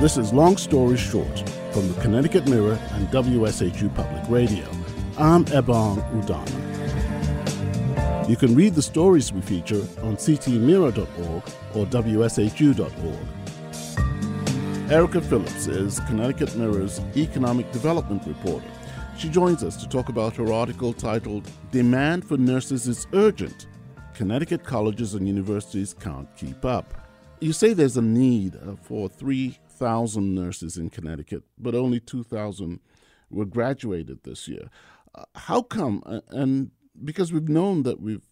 This is Long Story Short from the Connecticut Mirror and WSHU Public Radio. I'm Ebong Udan. You can read the stories we feature on ctmirror.org or wshu.org. Erica Phillips is Connecticut Mirror's economic development reporter. She joins us to talk about her article titled "Demand for Nurses is Urgent. Connecticut Colleges and Universities Can't Keep Up." You say there's a need for 3,000 nurses in Connecticut, but only 2,000 were graduated this year. How come? And because we've known that we've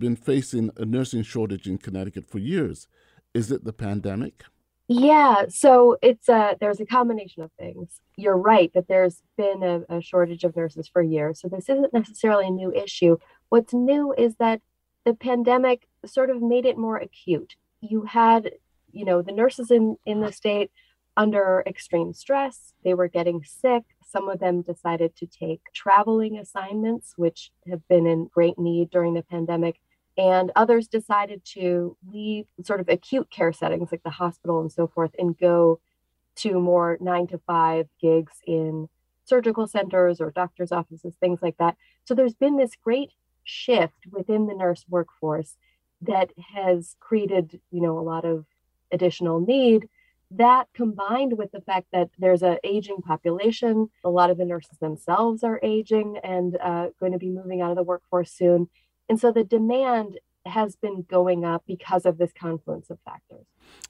been facing a nursing shortage in Connecticut for years. Is it the pandemic? Yeah, so there's a combination of things. You're right that there's been a shortage of nurses for years, so this isn't necessarily a new issue. What's new is that the pandemic sort of made it more acute. You had, the nurses in the state under extreme stress. They were getting sick. Some of them decided to take traveling assignments, which have been in great need during the pandemic. And others decided to leave sort of acute care settings like the hospital and so forth and go to more 9-to-5 gigs in surgical centers or doctor's offices, things like that. So there's been this great shift within the nurse workforce that has created, a lot of additional need. That combined with the fact that there's an aging population, a lot of the nurses themselves are aging and going to be moving out of the workforce soon. And so the demand has been going up because of this confluence of factors.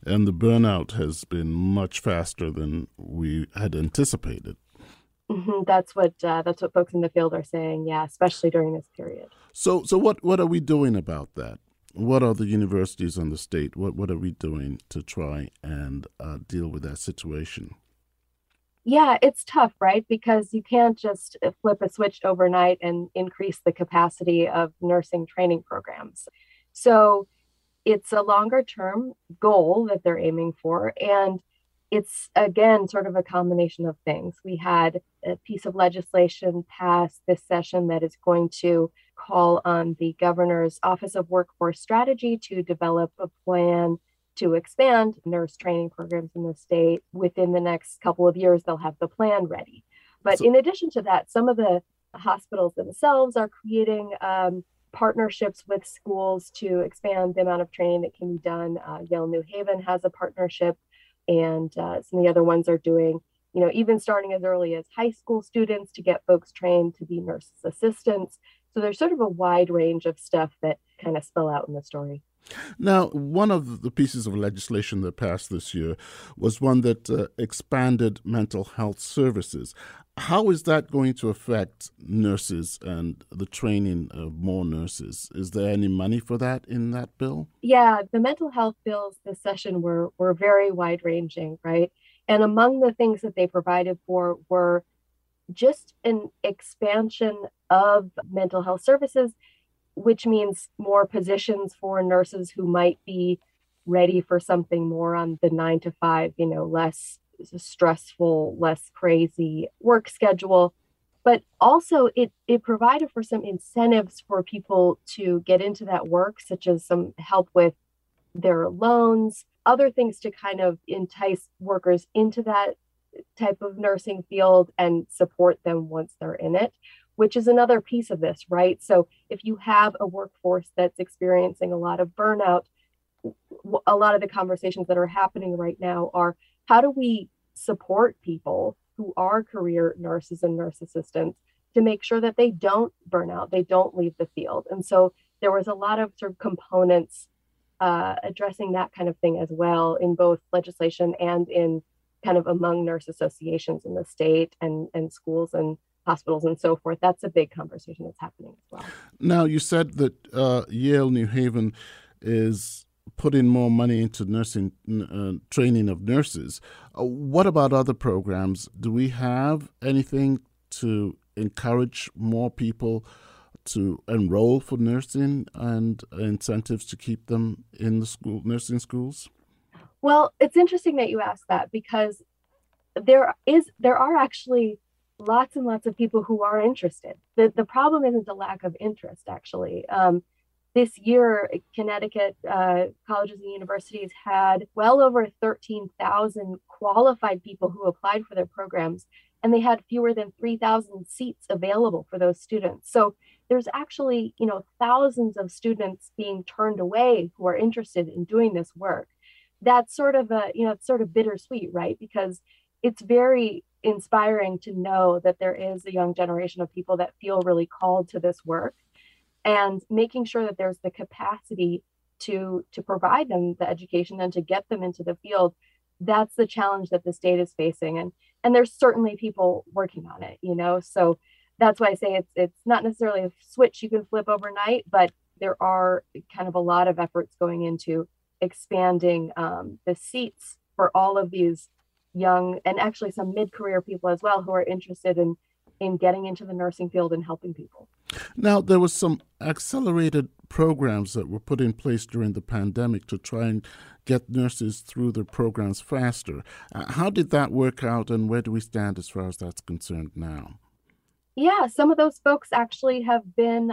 And the burnout has been much faster than we had anticipated. Mm-hmm. That's what folks in the field are saying, yeah, especially during this period. So what are we doing about that? What are the universities and the state? What are we doing to try and deal with that situation? Yeah, it's tough, right? Because you can't just flip a switch overnight and increase the capacity of nursing training programs. So it's a longer term goal that they're aiming for. And it's, again, sort of a combination of things. We had a piece of legislation passed this session that is going to call on the governor's Office of Workforce Strategy to develop a plan to expand nurse training programs in the state. Within the next couple of years, they'll have the plan ready. But in addition to that, some of the hospitals themselves are creating partnerships with schools to expand the amount of training that can be done. Yale New Haven has a partnership, and some of the other ones are doing, even starting as early as high school students to get folks trained to be nurse assistants. So there's sort of a wide range of stuff that kind of spill out in the story. Now, one of the pieces of legislation that passed this year was one that expanded mental health services. How is that going to affect nurses and the training of more nurses? Is there any money for that in that bill? Yeah, the mental health bills this session were very wide-ranging, right? And among the things that they provided for were just an expansion of mental health services, which means more positions for nurses who might be ready for something more on the 9-to-5, less stressful, less crazy work schedule. But also it provided for some incentives for people to get into that work, such as some help with their loans, other things to kind of entice workers into that type of nursing field and support them once they're in it, which is another piece of this, right? So if you have a workforce that's experiencing a lot of burnout, a lot of the conversations that are happening right now are, how do we support people who are career nurses and nurse assistants to make sure that they don't burn out, they don't leave the field? And so there was a lot of sort of components addressing that kind of thing as well in both legislation and in kind of among nurse associations in the state and schools and hospitals and so forth. That's a big conversation that's happening as well. Now, you said that Yale New Haven is putting more money into nursing training of nurses. What about other programs? Do we have anything to encourage more people to enroll for nursing and incentives to keep them in the school nursing schools? Well, it's interesting that you ask that, because there are actually lots and lots of people who are interested. The problem isn't the lack of interest, actually. This year, Connecticut colleges and universities had well over 13,000 qualified people who applied for their programs, and they had fewer than 3,000 seats available for those students. So there's actually, you know, thousands of students being turned away who are interested in doing this work. That's sort of a, you know, it's sort of bittersweet, right? Because it's very inspiring to know that there is a young generation of people that feel really called to this work, and making sure that there's the capacity to provide them the education and to get them into the field. That's the challenge that the state is facing. And there's certainly people working on it, you know, so that's why I say it's not necessarily a switch you can flip overnight, but there are kind of a lot of efforts going into expanding the seats for all of these young and actually some mid-career people as well who are interested in getting into the nursing field and helping people. Now, there was some accelerated programs that were put in place during the pandemic to try and get nurses through their programs faster. How did that work out, and where do we stand as far as that's concerned now? Yeah, some of those folks actually have been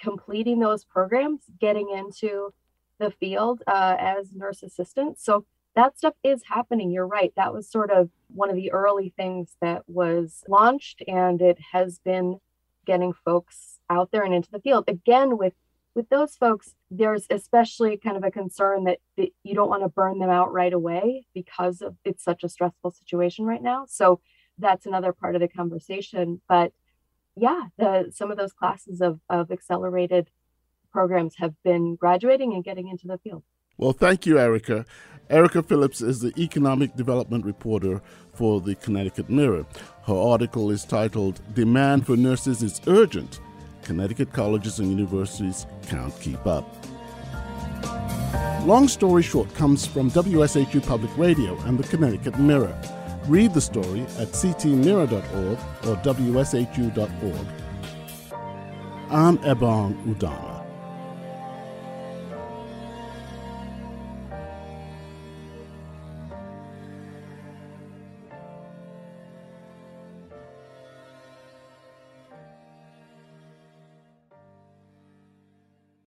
completing those programs, getting into the field as nurse assistants. So that stuff is happening. You're right. That was sort of one of the early things that was launched, and it has been getting folks out there and into the field. Again, with those folks, there's especially kind of a concern that you don't want to burn them out right away because of it's such a stressful situation right now. So that's another part of the conversation. But yeah, some of those classes of accelerated programs have been graduating and getting into the field. Well, thank you, Erica. Erica Phillips is the economic development reporter for the Connecticut Mirror. Her article is titled, "Demand for Nurses is Urgent. Connecticut Colleges and Universities Can't Keep Up." Long Story Short comes from WSHU Public Radio and the Connecticut Mirror. Read the story at ctmirror.org or wshu.org. I'm Ebong Udan.